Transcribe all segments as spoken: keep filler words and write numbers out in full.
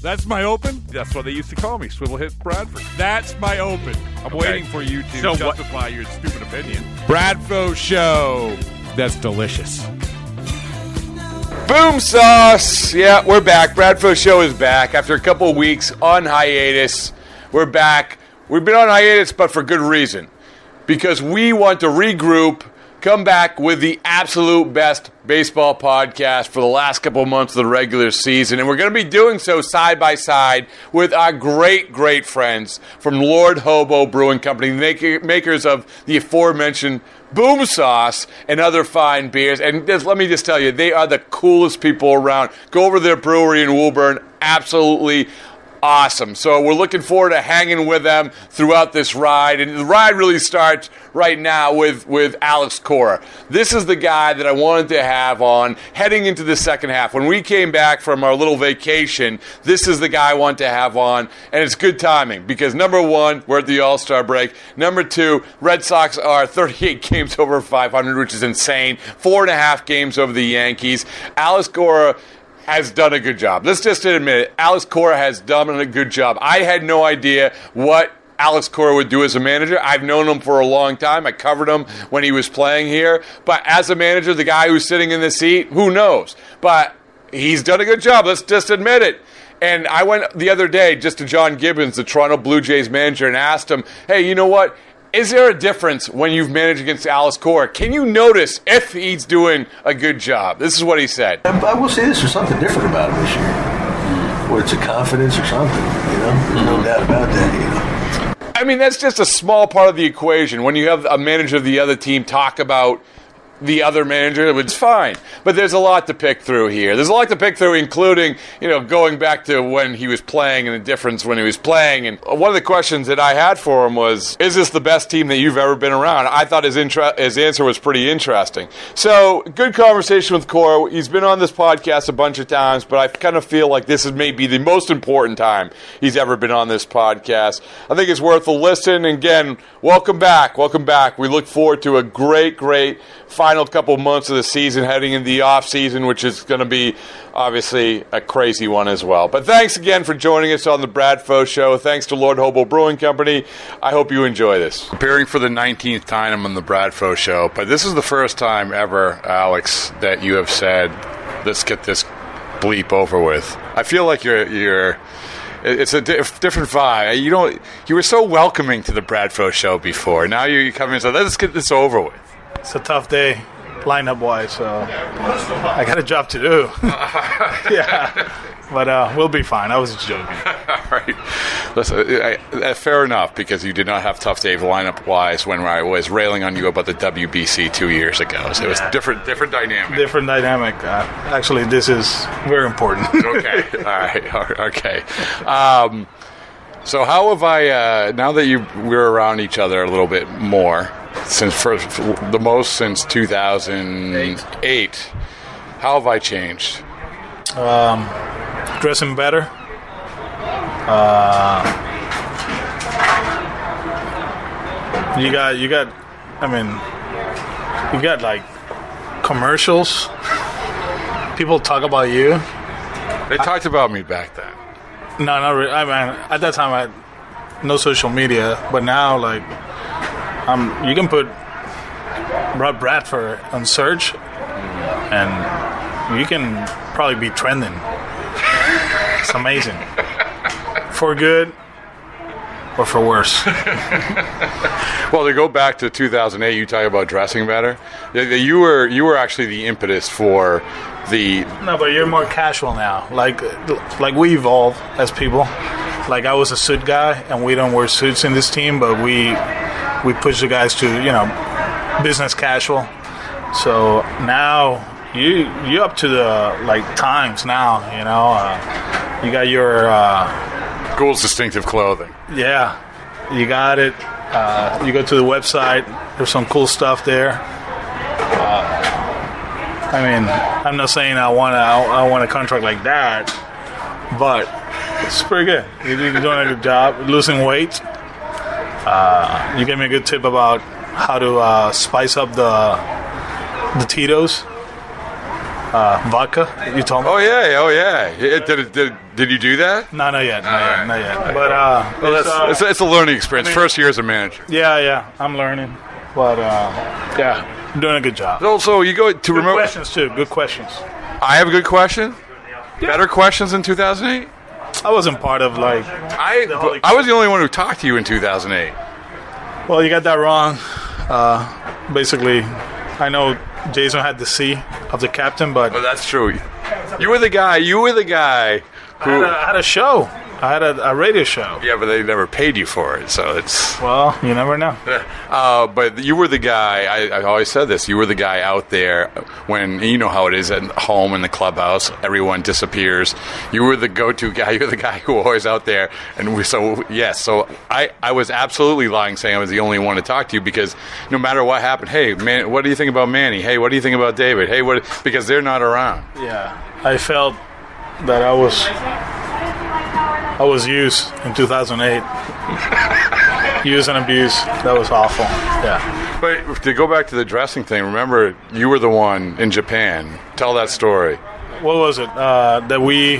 That's my open. That's what they used to call me, Swivel Hit Bradford. That's my open. I'm okay. Waiting for you to so justify what? Your stupid opinion. Bradfo Show. That's delicious. Boom Sauce. Yeah, we're back. Bradfo Show is back. After a couple of weeks on hiatus, we're back. We've been on hiatus, but for good reason. Because we want to regroup, come back with the absolute best baseball podcast for the last couple of months of the regular season, and we're going to be doing so side by side with our great, great friends from Lord Hobo Brewing Company, maker, makers of the aforementioned Boom Sauce and other fine beers. And just, let me just tell you, they are the coolest people around. Go over to their brewery in Woburn. Absolutely awesome. So we're looking forward to hanging with them throughout this ride. And the ride really starts right now with, with Alex Cora. This is the guy that I wanted to have on heading into the second half. When we came back from our little vacation, this is the guy I want to have on. And it's good timing because, number one, we're at the All-Star break. Number two, Red Sox are thirty-eight games over five hundred, which is insane. Four and a half games over the Yankees. Alex Cora has done a good job. Let's just admit it. Alex Cora has done a good job. I had no idea what Alex Cora would do as a manager. I've known him for a long time. I covered him when he was playing here. But as a manager, the guy who's sitting in the seat, who knows? But he's done a good job. Let's just admit it. And I went the other day just to John Gibbons, the Toronto Blue Jays manager, and asked him, hey, you know what? Is there a difference when you've managed against Alex Cora? Can you notice if he's doing a good job? This is what he said. I will say this, there's something different about him this year. Or it's a confidence or something, you know? There's no doubt about that, you know? I mean, that's just a small part of the equation. When you have a manager of the other team talk about the other manager, it's fine. But there's a lot to pick through here. There's a lot to pick through, including, you know, going back to when he was playing and the difference when he was playing. And one of the questions that I had for him was, is this the best team that you've ever been around? I thought his, intre- his answer was pretty interesting. So, good conversation with Cora. He's been on this podcast a bunch of times, but I kind of feel like this is maybe the most important time he's ever been on this podcast. I think it's worth a listen. And again, welcome back. Welcome back. We look forward to a great, great final couple months of the season, heading into the off season, which is going to be obviously a crazy one as well. But thanks again for joining us on the Bradfo Show. Thanks to Lord Hobo Brewing Company. I hope you enjoy this. Appearing for the nineteenth time I'm on the Bradfo Show, but this is the first time ever, Alex, that you have said, "Let's get this bleep over with." I feel like you're you're. It's a diff- different vibe. You don't. You were so welcoming to the Bradfo Show before. Now you're coming and say, "Let's get this over with." It's a tough day, lineup-wise, so I got a job to do. yeah, but uh, we'll be fine. I was joking. All right. Listen, I, I, fair enough, because you did not have tough day lineup-wise when I was railing on you about the W B C two years ago. So yeah. It was different, different dynamic. Different dynamic. Uh, actually, this is very important. okay. All right. Okay. Um, so how have I, uh, now that you we're around each other a little bit more, since first, the most since two thousand eight. Eight. How have I changed? Um, dressing better. Uh, you got, you got. I mean, you got like commercials. People talk about you. They I, talked about me back then. No, not really. I mean, at that time, I no social media, but now like. Um, you can put Rob Bradford on search, and you can probably be trending. It's amazing. For good or for worse. Well, to go back to two thousand eight, you talk about dressing better. You were you were actually the impetus for the... No, but you're more casual now. Like, like we evolve as people. Like, I was a suit guy, and we don't wear suits in this team, but we... We push the guys to, you know, business casual. So now you you up to the like times now. You know, uh, you got your uh, Ghoul's distinctive clothing. Yeah, you got it. Uh, you go to the website. There's some cool stuff there. Uh, I mean, I'm not saying I want I, I want a contract like that, but it's pretty good. You're doing a good job, losing weight. Uh, you gave me a good tip about how to uh, spice up the the Tito's uh, vodka. You told me. Oh yeah, oh yeah. It, did it, did it, Did you do that? No, not yet. Not All yet. Right. Not yet. But uh, well, it's, that's, uh, it's a learning experience. I mean, first year as a manager. Yeah, yeah. I'm learning, but uh, yeah, I'm doing a good job. Also, you go to remote questions too. Good questions. I have a good question. Yeah. Better questions in two thousand eight. I wasn't part of like. I I was the only one who talked to you in two thousand eight. Well, you got that wrong. Uh, basically, I know Jason had the C of the captain, but oh, that's true. You were the guy. You were the guy. I had, a, I had a show. I had a, a radio show. Yeah, but they never paid you for it, so it's... Well, you never know. Uh, but you were the guy, I, I always said this, you were the guy out there when, you know how it is at home in the clubhouse, everyone disappears. You were the go-to guy. You were the guy who was always out there. And we, so, yes, so I, I was absolutely lying saying I was the only one to talk to you because no matter what happened, hey, man, what do you think about Manny? Hey, what do you think about David? Hey, what? Because they're not around. Yeah, I felt... that I was I was used in two thousand eight. Use and abuse. That was awful. Yeah. But to go back to the dressing thing, remember you were the one in Japan. Tell that story. What was it? Uh, that we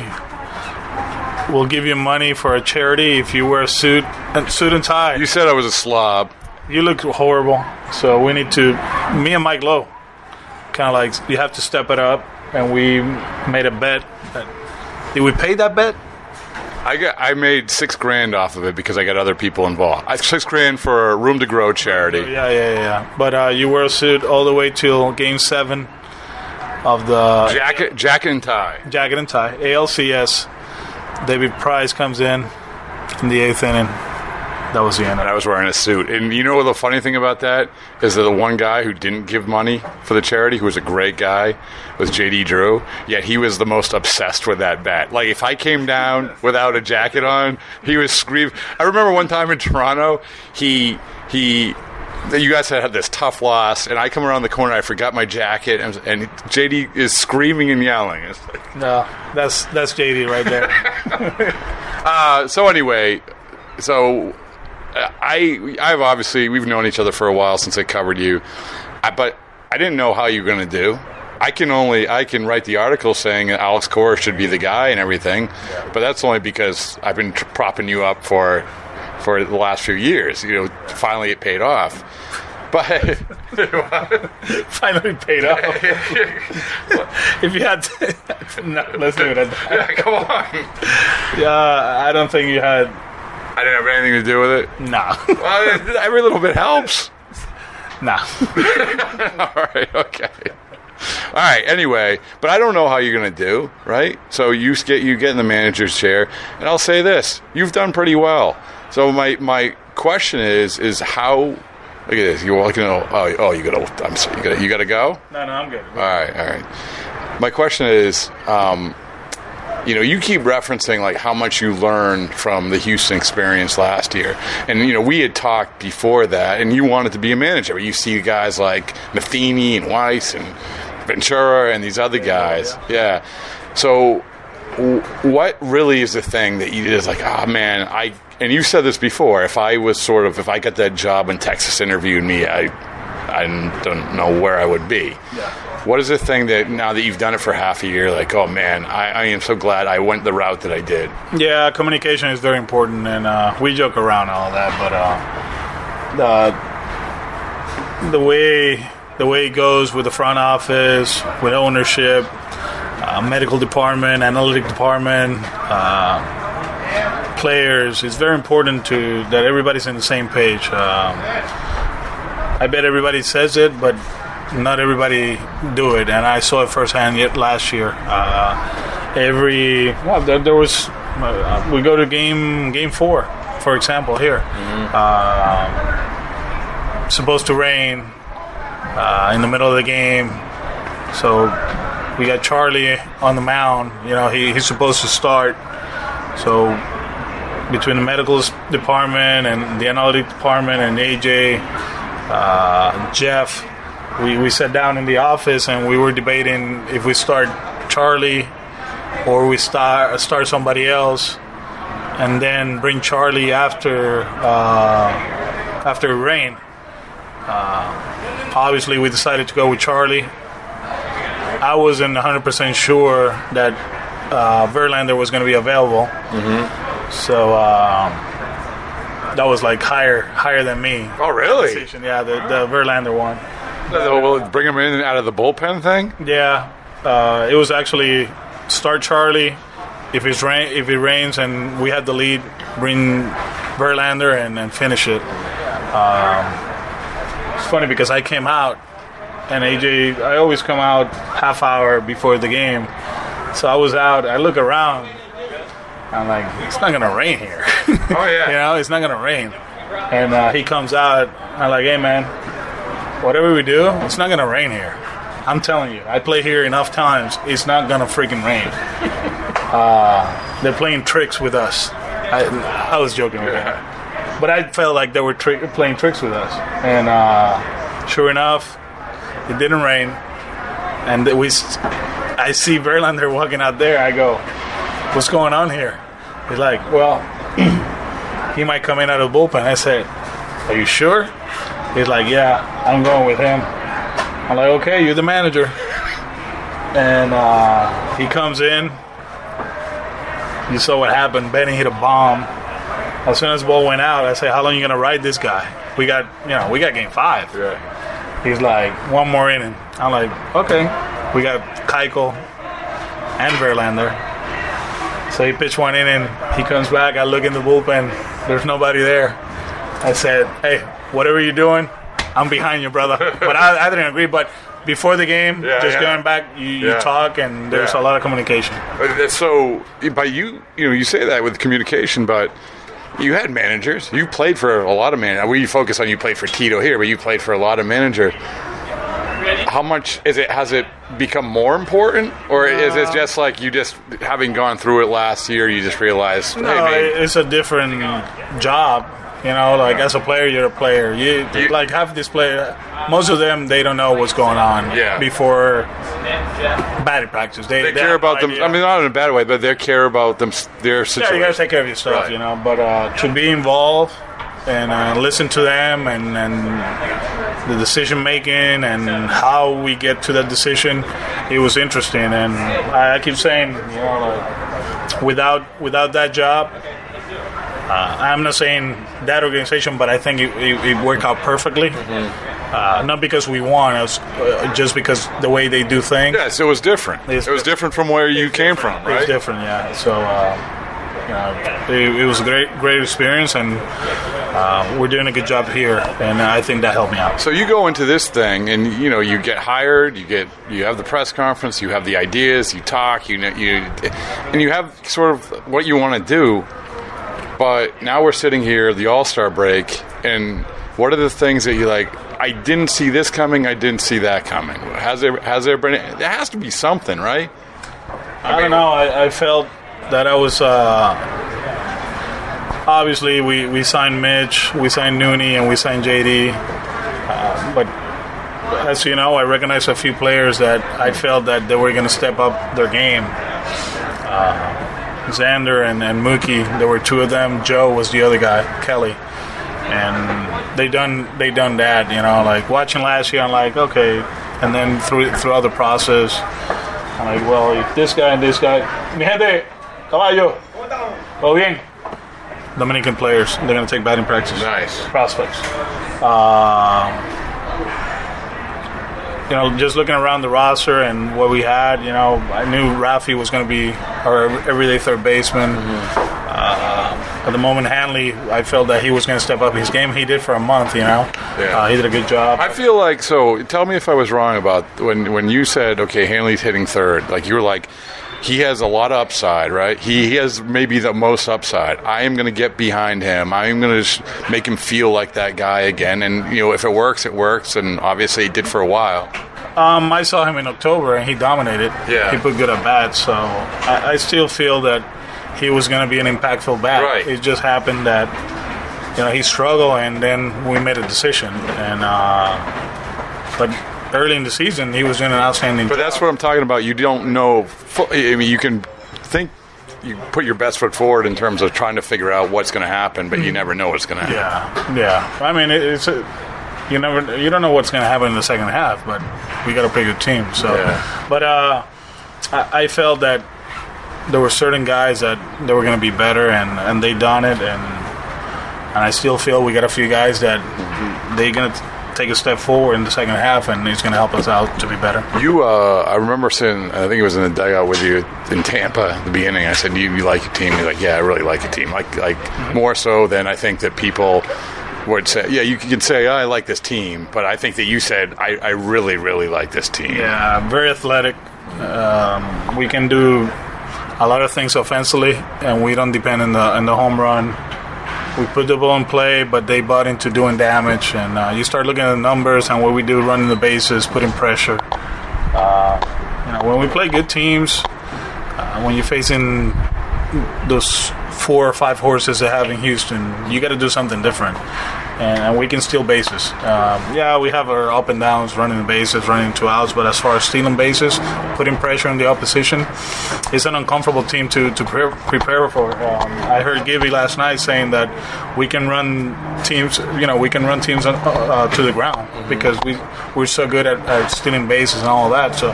will give you money for a charity if you wear a suit and suit and tie. You said I was a slob. You looked horrible. So we need to, me and Mike Lowe, kind of like you have to step it up, and we made a bet. Did we pay that bet? I got. I made six grand off of it because I got other people involved. I six grand for a Room to Grow charity. Yeah, yeah, yeah. But uh, you wore a suit all the way till Game Seven of the jacket, jacket and tie, jacket and tie. A L C S. David Price comes in in the eighth inning. That was the end. And I was wearing a suit. And you know the funny thing about that is that the one guy who didn't give money for the charity, who was a great guy, was J D Drew. Yet he was the most obsessed with that bat. Like if I came down without a jacket on, he was screaming. I remember one time in Toronto, he he. You guys had, had this tough loss, and I come around the corner, I forgot my jacket, and, and J D is screaming and yelling. It's like, no, that's that's J D right there. uh, so anyway, so. I, I've obviously, we've known each other for a while since I covered you, I, but I didn't know how you were going to do. I can only, I can write the article saying Alex Cora should be the guy and everything, yeah. But that's only because I've been t- propping you up for, for the last few years. You know, finally it paid off. But finally paid off. If you had, to, no, let's do it. Yeah, come on. Yeah, uh, I don't think you had. I didn't have anything to do with it? Nah. Well, every little bit helps. Nah. All right, okay. All right, anyway, but I don't know how you're going to do, right? So you get you get in the manager's chair, and I'll say this. You've done pretty well. So my, my question is, is how... Look at this. You're looking at... Oh, oh you got to... I'm sorry. You got you to go? No, no, I'm good. All right, all right. My question is... Um, You know, you keep referencing, like, how much you learned from the Houston experience last year. And, you know, we had talked before that, and you wanted to be a manager. You see guys like Matheny and Weiss and Ventura and these other guys. Yeah. yeah. So w- what really is the thing that you is like, oh, man, I – and you've said this before. If I was sort of – if I got that job in Texas interviewed me, I, I don't know where I would be. Yeah. What is the thing that, now that you've done it for half a year, like, oh, man, I, I am so glad I went the route that I did? Yeah, communication is very important, and uh, we joke around all that, but uh, the, the way the way it goes with the front office, with ownership, uh, medical department, analytic department, uh, players, it's very important to that everybody's on the same page. Um, I bet everybody says it, but... Not everybody do it, and I saw it firsthand yet last year. Uh, every well, there, there was uh, we go to game game four, for example, here. Mm-hmm. Uh, supposed to rain, uh, in the middle of the game. So we got Charlie on the mound. You know, he, he's supposed to start. So between the medical department and the analytic department and A J, uh, Jeff, we, we sat down in the office and we were debating if we start Charlie or we start start somebody else and then bring Charlie after uh, after rain. Uh, obviously, we decided to go with Charlie. I wasn't one hundred percent sure that uh, Verlander was going to be available. Mm-hmm. So uh, that was like higher higher than me. Oh, really? Yeah, the, the Verlander one. So, well, bring him in out of the bullpen thing? Yeah. Uh, it was actually start Charlie. If it's rain, if it rains and we have the lead, bring Verlander and, and finish it. Um, it's funny because I came out. And A J, I always come out half hour before the game. So I was out. I look around. I'm like, it's not going to rain here. Oh, yeah. You know, it's not going to rain. And uh, he comes out. I'm like, hey, man, whatever we do, it's not going to rain here. I'm telling you. I play here enough times. It's not going to freaking rain. uh, they're playing tricks with us. I, I was joking with yeah. her. But I felt like they were tri- playing tricks with us. And uh, sure enough, it didn't rain, and we. St- I see Verlander walking out there. I go, what's going on here? He's like, well, he might come in out of the bullpen. I said, are you sure? He's like, yeah, I'm going with him. I'm like, okay, you're the manager. And uh, he comes in. You saw what happened. Benny hit a bomb. As soon as the ball went out, I said, how long are you going to ride this guy? We got, you know, we got game five. Yeah. He's like, one more inning. I'm like, okay. We got Keuchel and Verlander. So he pitched one inning. He comes back. I look in the bullpen. There's nobody there. I said, hey, whatever you're doing, I'm behind you, brother. But I, I didn't agree. But before the game, yeah, just yeah. going back, you, you yeah. talk, and there's yeah. a lot of communication. So by you, you know, you say that with communication, but you had managers. You played for a lot of managers. We focus on you played for Tito here, but you played for a lot of managers. How much is it? Has it become more important, or uh, is it just like you just having gone through it last year? You just realized. No, hey, it's a different job. You know, like as a player, you're a player. You, you like half these players. Most of them, they don't know what's going on yeah. before batting practice. They, they, they care about them. I mean, not in a bad way, but they care about them. Their situation. Yeah, you gotta take care of yourself, right. you know. But uh, to be involved and uh, listen to them and, and the decision making and how we get to that decision, it was interesting. And I, I keep saying, you know, like, without without that job. Uh, I'm not saying that organization, but I think it, it, it worked out perfectly. Mm-hmm. Uh, not because we won, it was, uh, just because the way they do things. Yes, it was different. It's it was different from where you came from, right? It was different, yeah. So uh, you know, it, it was a great, great experience, and uh, we're doing a good job here, and I think that helped me out. So you go into this thing, and you know, you get hired, you get, you have the press conference, you have the ideas, you talk, you know, you, and you have sort of what you want to do. But now we're sitting here, the All-Star break, and what are the things that you like, I didn't see this coming, I didn't see that coming? Has there, has there been, there has to be something, right? I, I mean, don't know, I, I felt that I was, uh, obviously we, we signed Mitch, we signed Nooney, and we signed J D, uh, but as you know, I recognized a few players that I felt that they were going to step up their game. Uh, Xander and, and Mookie, there were two of them. Joe was the other guy, Kelly, and they done they done that. You know, like watching last year, I'm like, okay, and then through throughout the process, I'm like, well, if this guy and this guy, mi gente, caballo, todo bien. Dominican players, they're gonna take batting practice. Nice prospects. Uh, You know, just looking around the roster and what we had, you know, I knew Rafi was going to be our everyday third baseman. Mm-hmm. Uh, at the moment, Hanley, I felt that he was going to step up his game. He did for a month, you know. Yeah. Uh, he did a good job. I feel like, so tell me if I was wrong about when, when you said, okay, Hanley's hitting third. Like, you were like, he has a lot of upside, right? He, he has maybe the most upside. I am going to get behind him. I am going to make him feel like that guy again. And, you know, if it works, it works. And obviously it did for a while. Um, I saw him in October, and he dominated. Yeah. He put good at bats. So I, I still feel that he was going to be an impactful bat. Right. It just happened that, you know, he struggled, and then we made a decision. And uh, but early in the season, he was in an outstanding But job. That's what I'm talking about. You don't know. I mean, you can think, you put your best foot forward in terms of trying to figure out what's going to happen, but you never know what's going to happen. Yeah, yeah. I mean, it's a, you never, you don't know what's going to happen in the second half, but we got a pretty good team. So, yeah. But uh, I, I felt that there were certain guys that they were going to be better, and, and they done it, and and I still feel we got a few guys that they're going to take a step forward in the second half, and he's going to help us out to be better. You, uh, I remember sitting, I think it was in the dugout with you in Tampa at the beginning. I said, you, you like your team? You're like, yeah, I really like your team. Like, like mm-hmm. more so than I think that people would say. Yeah, you could say, oh, I like this team, but I think that you said, I, I really, really like this team. Yeah, very athletic. Um, we can do a lot of things offensively, and we don't depend on the, on the home run. We put the ball in play, but they bought into doing damage. And uh, you start looking at the numbers and what we do, running the bases, putting pressure. Uh, you know, when we play good teams, uh, when you're facing those four or five horses they have in Houston, you got to do something different. And, and we can steal bases. Uh, yeah, we have our up and downs, running the bases, running two outs. But as far as stealing bases, putting pressure on the opposition, it's an uncomfortable team to, to pre- prepare for. Um, I heard Gibby last night saying that we can run teams, you know, we can run teams on, uh, to the ground because we we're so good at, at stealing bases and all that. So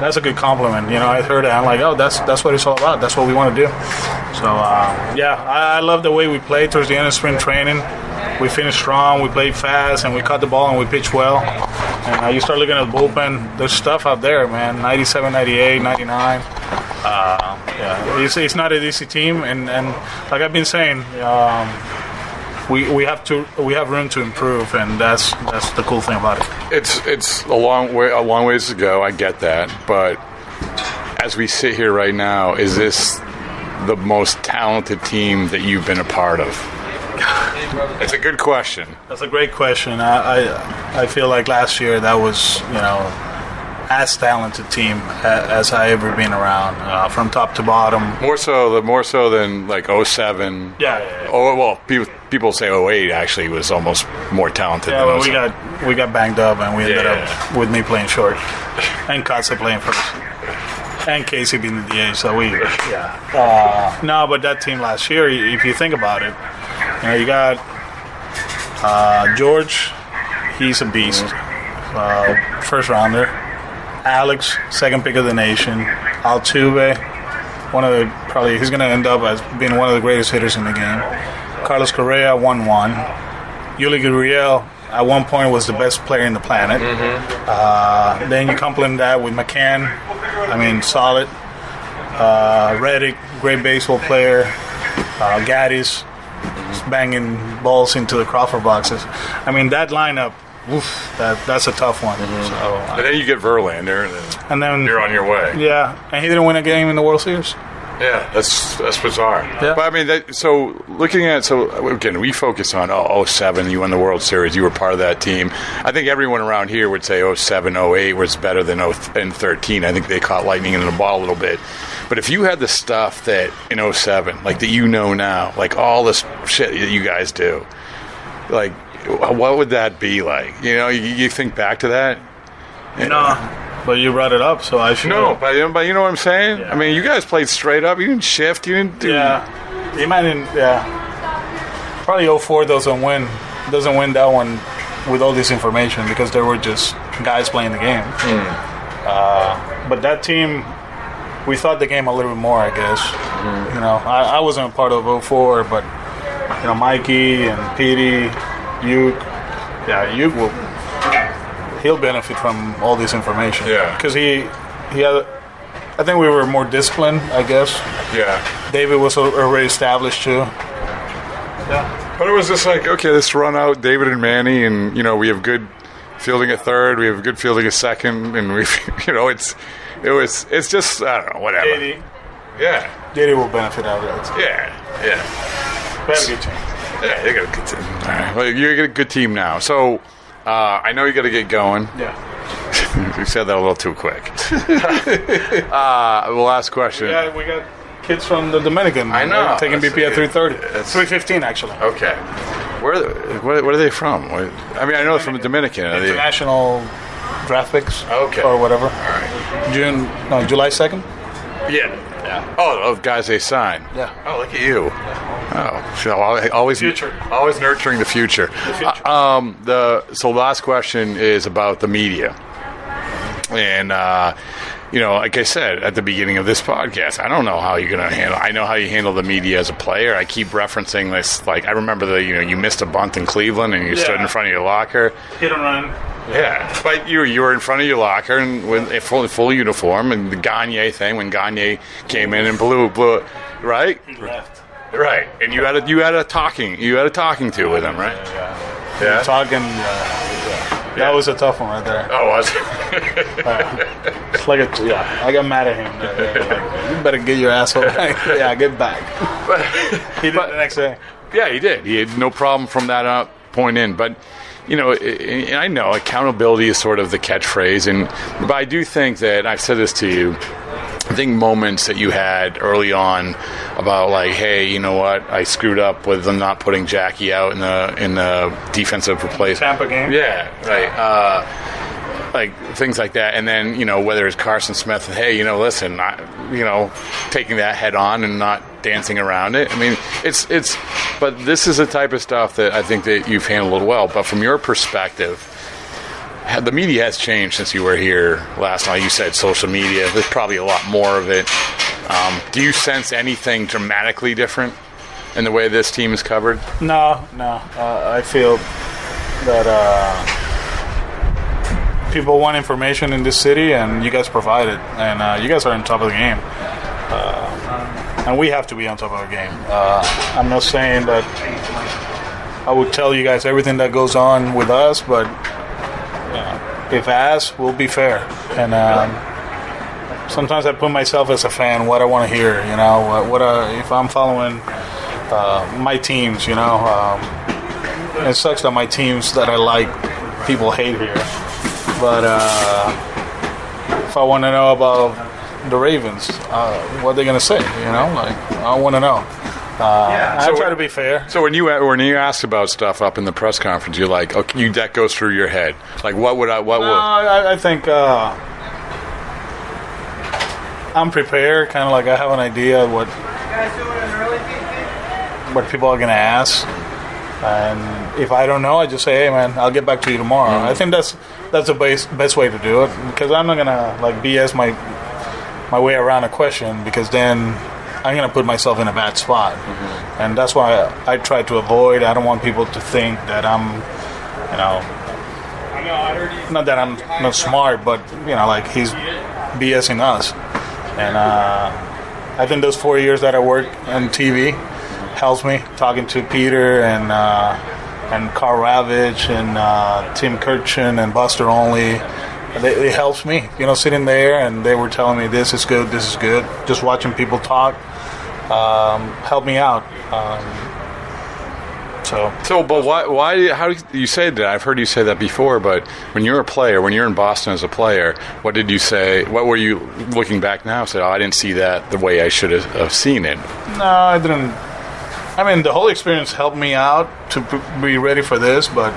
that's a good compliment. You know, I heard it. I'm like, oh, that's that's what it's all about. That's what we want to do. So uh, yeah, I, I love the way we played towards the end of spring training. We finished strong, we played fast, and we caught the ball, and we pitched well. And uh, you start looking at the bullpen, there's stuff out there, man, ninety-seven, ninety-eight, ninety-nine. Uh, yeah, it's, it's not an easy team, and, and like I've been saying, um, we we have to we have room to improve, and that's that's the cool thing about it. It's it's a long way a long ways to go, I get that, but as we sit here right now, is this the most talented team that you've been a part of? It's a good question. That's a great question. I, I I feel like last year that was, you know, as talented team as I ever been around, uh, from top to bottom. More so, the more so than like oh seven. Yeah. yeah, yeah. Oh well, people people say oh eight actually was almost more talented. Yeah, than well, we got we got banged up and we ended yeah, yeah. up with me playing short and Kotze playing first. And Casey being the D A, so we, yeah. Uh, no, but that team last year, if you think about it, you know, you got uh, George, he's a beast, uh, first rounder. Alex, second pick of the nation. Altuve, one of the probably he's going to end up as being one of the greatest hitters in the game. Carlos Correa, one one. Yuli Gurriel, at one point, was the best player in the planet. Mm-hmm. Uh, then you complement that with McCann. I mean, solid. Uh, Reddick, great baseball player. Uh, Gaddis, banging balls into the Crawford boxes. I mean, that lineup, oof, that that's a tough one. Mm-hmm. So, and then you get Verlander, and then, and then you're on your way. Yeah, and he didn't win a game in the World Series. Yeah, that's that's bizarre. Yeah. But I mean, that, so looking at so again, we focus on oh oh seven. You won the World Series. You were part of that team. I think everyone around here would say oh seven, oh eight was better than oh and thirteen. I think they caught lightning in the ball a little bit. But if you had the stuff that in oh seven, like that you know now, like all this shit that you guys do, like what would that be like? You know, you, you think back to that. No. But you brought it up, so I should. No, but, but you know what I'm saying? Yeah. I mean, you guys played straight up. You didn't shift. You didn't do. Yeah. You might didn't, yeah. Probably oh four doesn't win. Doesn't win that one with all this information because there were just guys playing the game. Mm. Uh, but that team, we thought the game a little bit more, I guess. Mm. You know, I, I wasn't a part of oh four, but, you know, Mikey and Petey, Yuke. Yeah, Yuke will. He'll benefit from all this information. Yeah. Because he, he had, I think we were more disciplined, I guess. Yeah. David was already established, too. Yeah. But it was just like, okay, let's run out David and Manny, and, you know, we have good fielding at third. We have good fielding at second, and we, you know, it's it was it's just I don't know whatever. J D. Yeah, J D will benefit out of that. Yeah, yeah. They have a good team. Yeah, they got a good team. All right, well, you're a good team now. So uh, I know you got to get going. Yeah. You said that a little too quick. uh, the last question. Yeah, we got kids from the Dominican. I know. Taking B P at three thirty. three fifteen, actually. Okay. Where, where, where are they from? I mean, I know they're from the Dominican. Are International they... draft picks. Okay. Or whatever. All right. June, no, July second? Yeah. Yeah. Oh, oh, guys they sign. Yeah. Oh, look at you. Yeah. Oh, so always future. always nurturing the future. The future. Uh, um, the so last question is about the media, and uh, you know, like I said at the beginning of this podcast, I don't know how you're gonna handle. I know how you handle the media as a player. I keep referencing this. Like I remember the you know you missed a bunt in Cleveland and you yeah. stood in front of your locker. Hit and run. Yeah, but you you were in front of your locker and with a full, full uniform and the Gagne thing when Gagne came in and blew blew it, right? He left. Right, and you had a you had a talking you had a talking to with him, right? Yeah, yeah. yeah. talking. Uh, yeah. That yeah. was a tough one right there. Oh, was it? uh, it's like a, yeah, I got mad at him. That day. Like, you better get your asshole back. yeah, get back. But, he did but, the next day. Yeah, he did. He had no problem from that point in, but. You know, and I know accountability is sort of the catchphrase, and but I do think that, and I've said this to you, I think moments that you had early on about like, hey, you know what, I screwed up with them not putting Jackie out in the in the defensive replacement. Tampa game? Yeah, right. Uh, like, things like that. And then, you know, whether it's Carson Smith, hey, you know, listen, not, you know, taking that head on and not dancing around it. I mean, it's it's, but this is the type of stuff that I think that you've handled well. But from your perspective, the media has changed since you were here last night. You said social media. There's probably a lot more of it. Um, do you sense anything dramatically different in the way this team is covered? No, no. Uh, I feel that uh, people want information in this city, and you guys provide it. And uh, you guys are on top of the game. Uh, And we have to be on top of our game. Uh, I'm not saying that I would tell you guys everything that goes on with us, but you know, if asked, we'll be fair. And um, sometimes I put myself as a fan what I want to hear. You know, what, what I, if I'm following uh, my teams. You know, um, it sucks that my teams that I like people hate here. But uh, if I want to know about the Ravens, uh, what are they going to say? You know, like I want to know. Uh, yeah, so I try to be fair. So when you when you asked about stuff up in the press conference, you're like, okay, you that goes through your head. Like, what would I? What no, would? I, I think uh, I'm prepared. Kind of like I have an idea of what what people are going to ask, and if I don't know, I just say, hey man, I'll get back to you tomorrow. Mm-hmm. I think that's that's the best best way to do it because I'm not going to like B S my. my way around a question because then I'm going to put myself in a bad spot. Mm-hmm. And that's why I, I try to avoid. I don't want people to think that I'm, you know, not that I'm not smart, but, you know, like he's BSing us. And uh, I think those four years that I worked on T V helps me talking to Peter and uh, and Carl Ravitch and uh, Tim Kirchen and Buster Only. It, it helps me, you know, sitting there and they were telling me this is good, this is good. Just watching people talk um, helped me out. Um, so, so, but why? Why? How did you say that? I've heard you say that before. But when you're a player, when you're in Boston as a player, what did you say? What were you looking back now? Said, oh, I didn't see that the way I should have seen it. No, I didn't. I mean, the whole experience helped me out to p- be ready for this, but.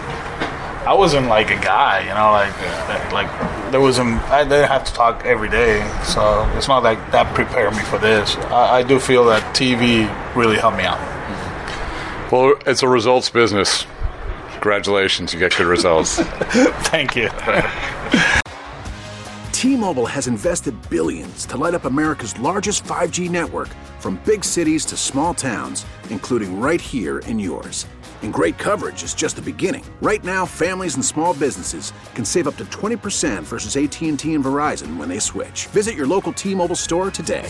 I wasn't like a guy, you know, like yeah. like there was an, I didn't have to talk every day, so it's not like that prepared me for this. I, I do feel that T V really helped me out. Well, it's a results business. Congratulations, you get good results. Thank you. T-Mobile has invested billions to light up America's largest five G network, from big cities to small towns, including right here in yours. And great coverage is just the beginning. Right now, families and small businesses can save up to twenty percent versus A T and T and Verizon when they switch. Visit your local T-Mobile store today.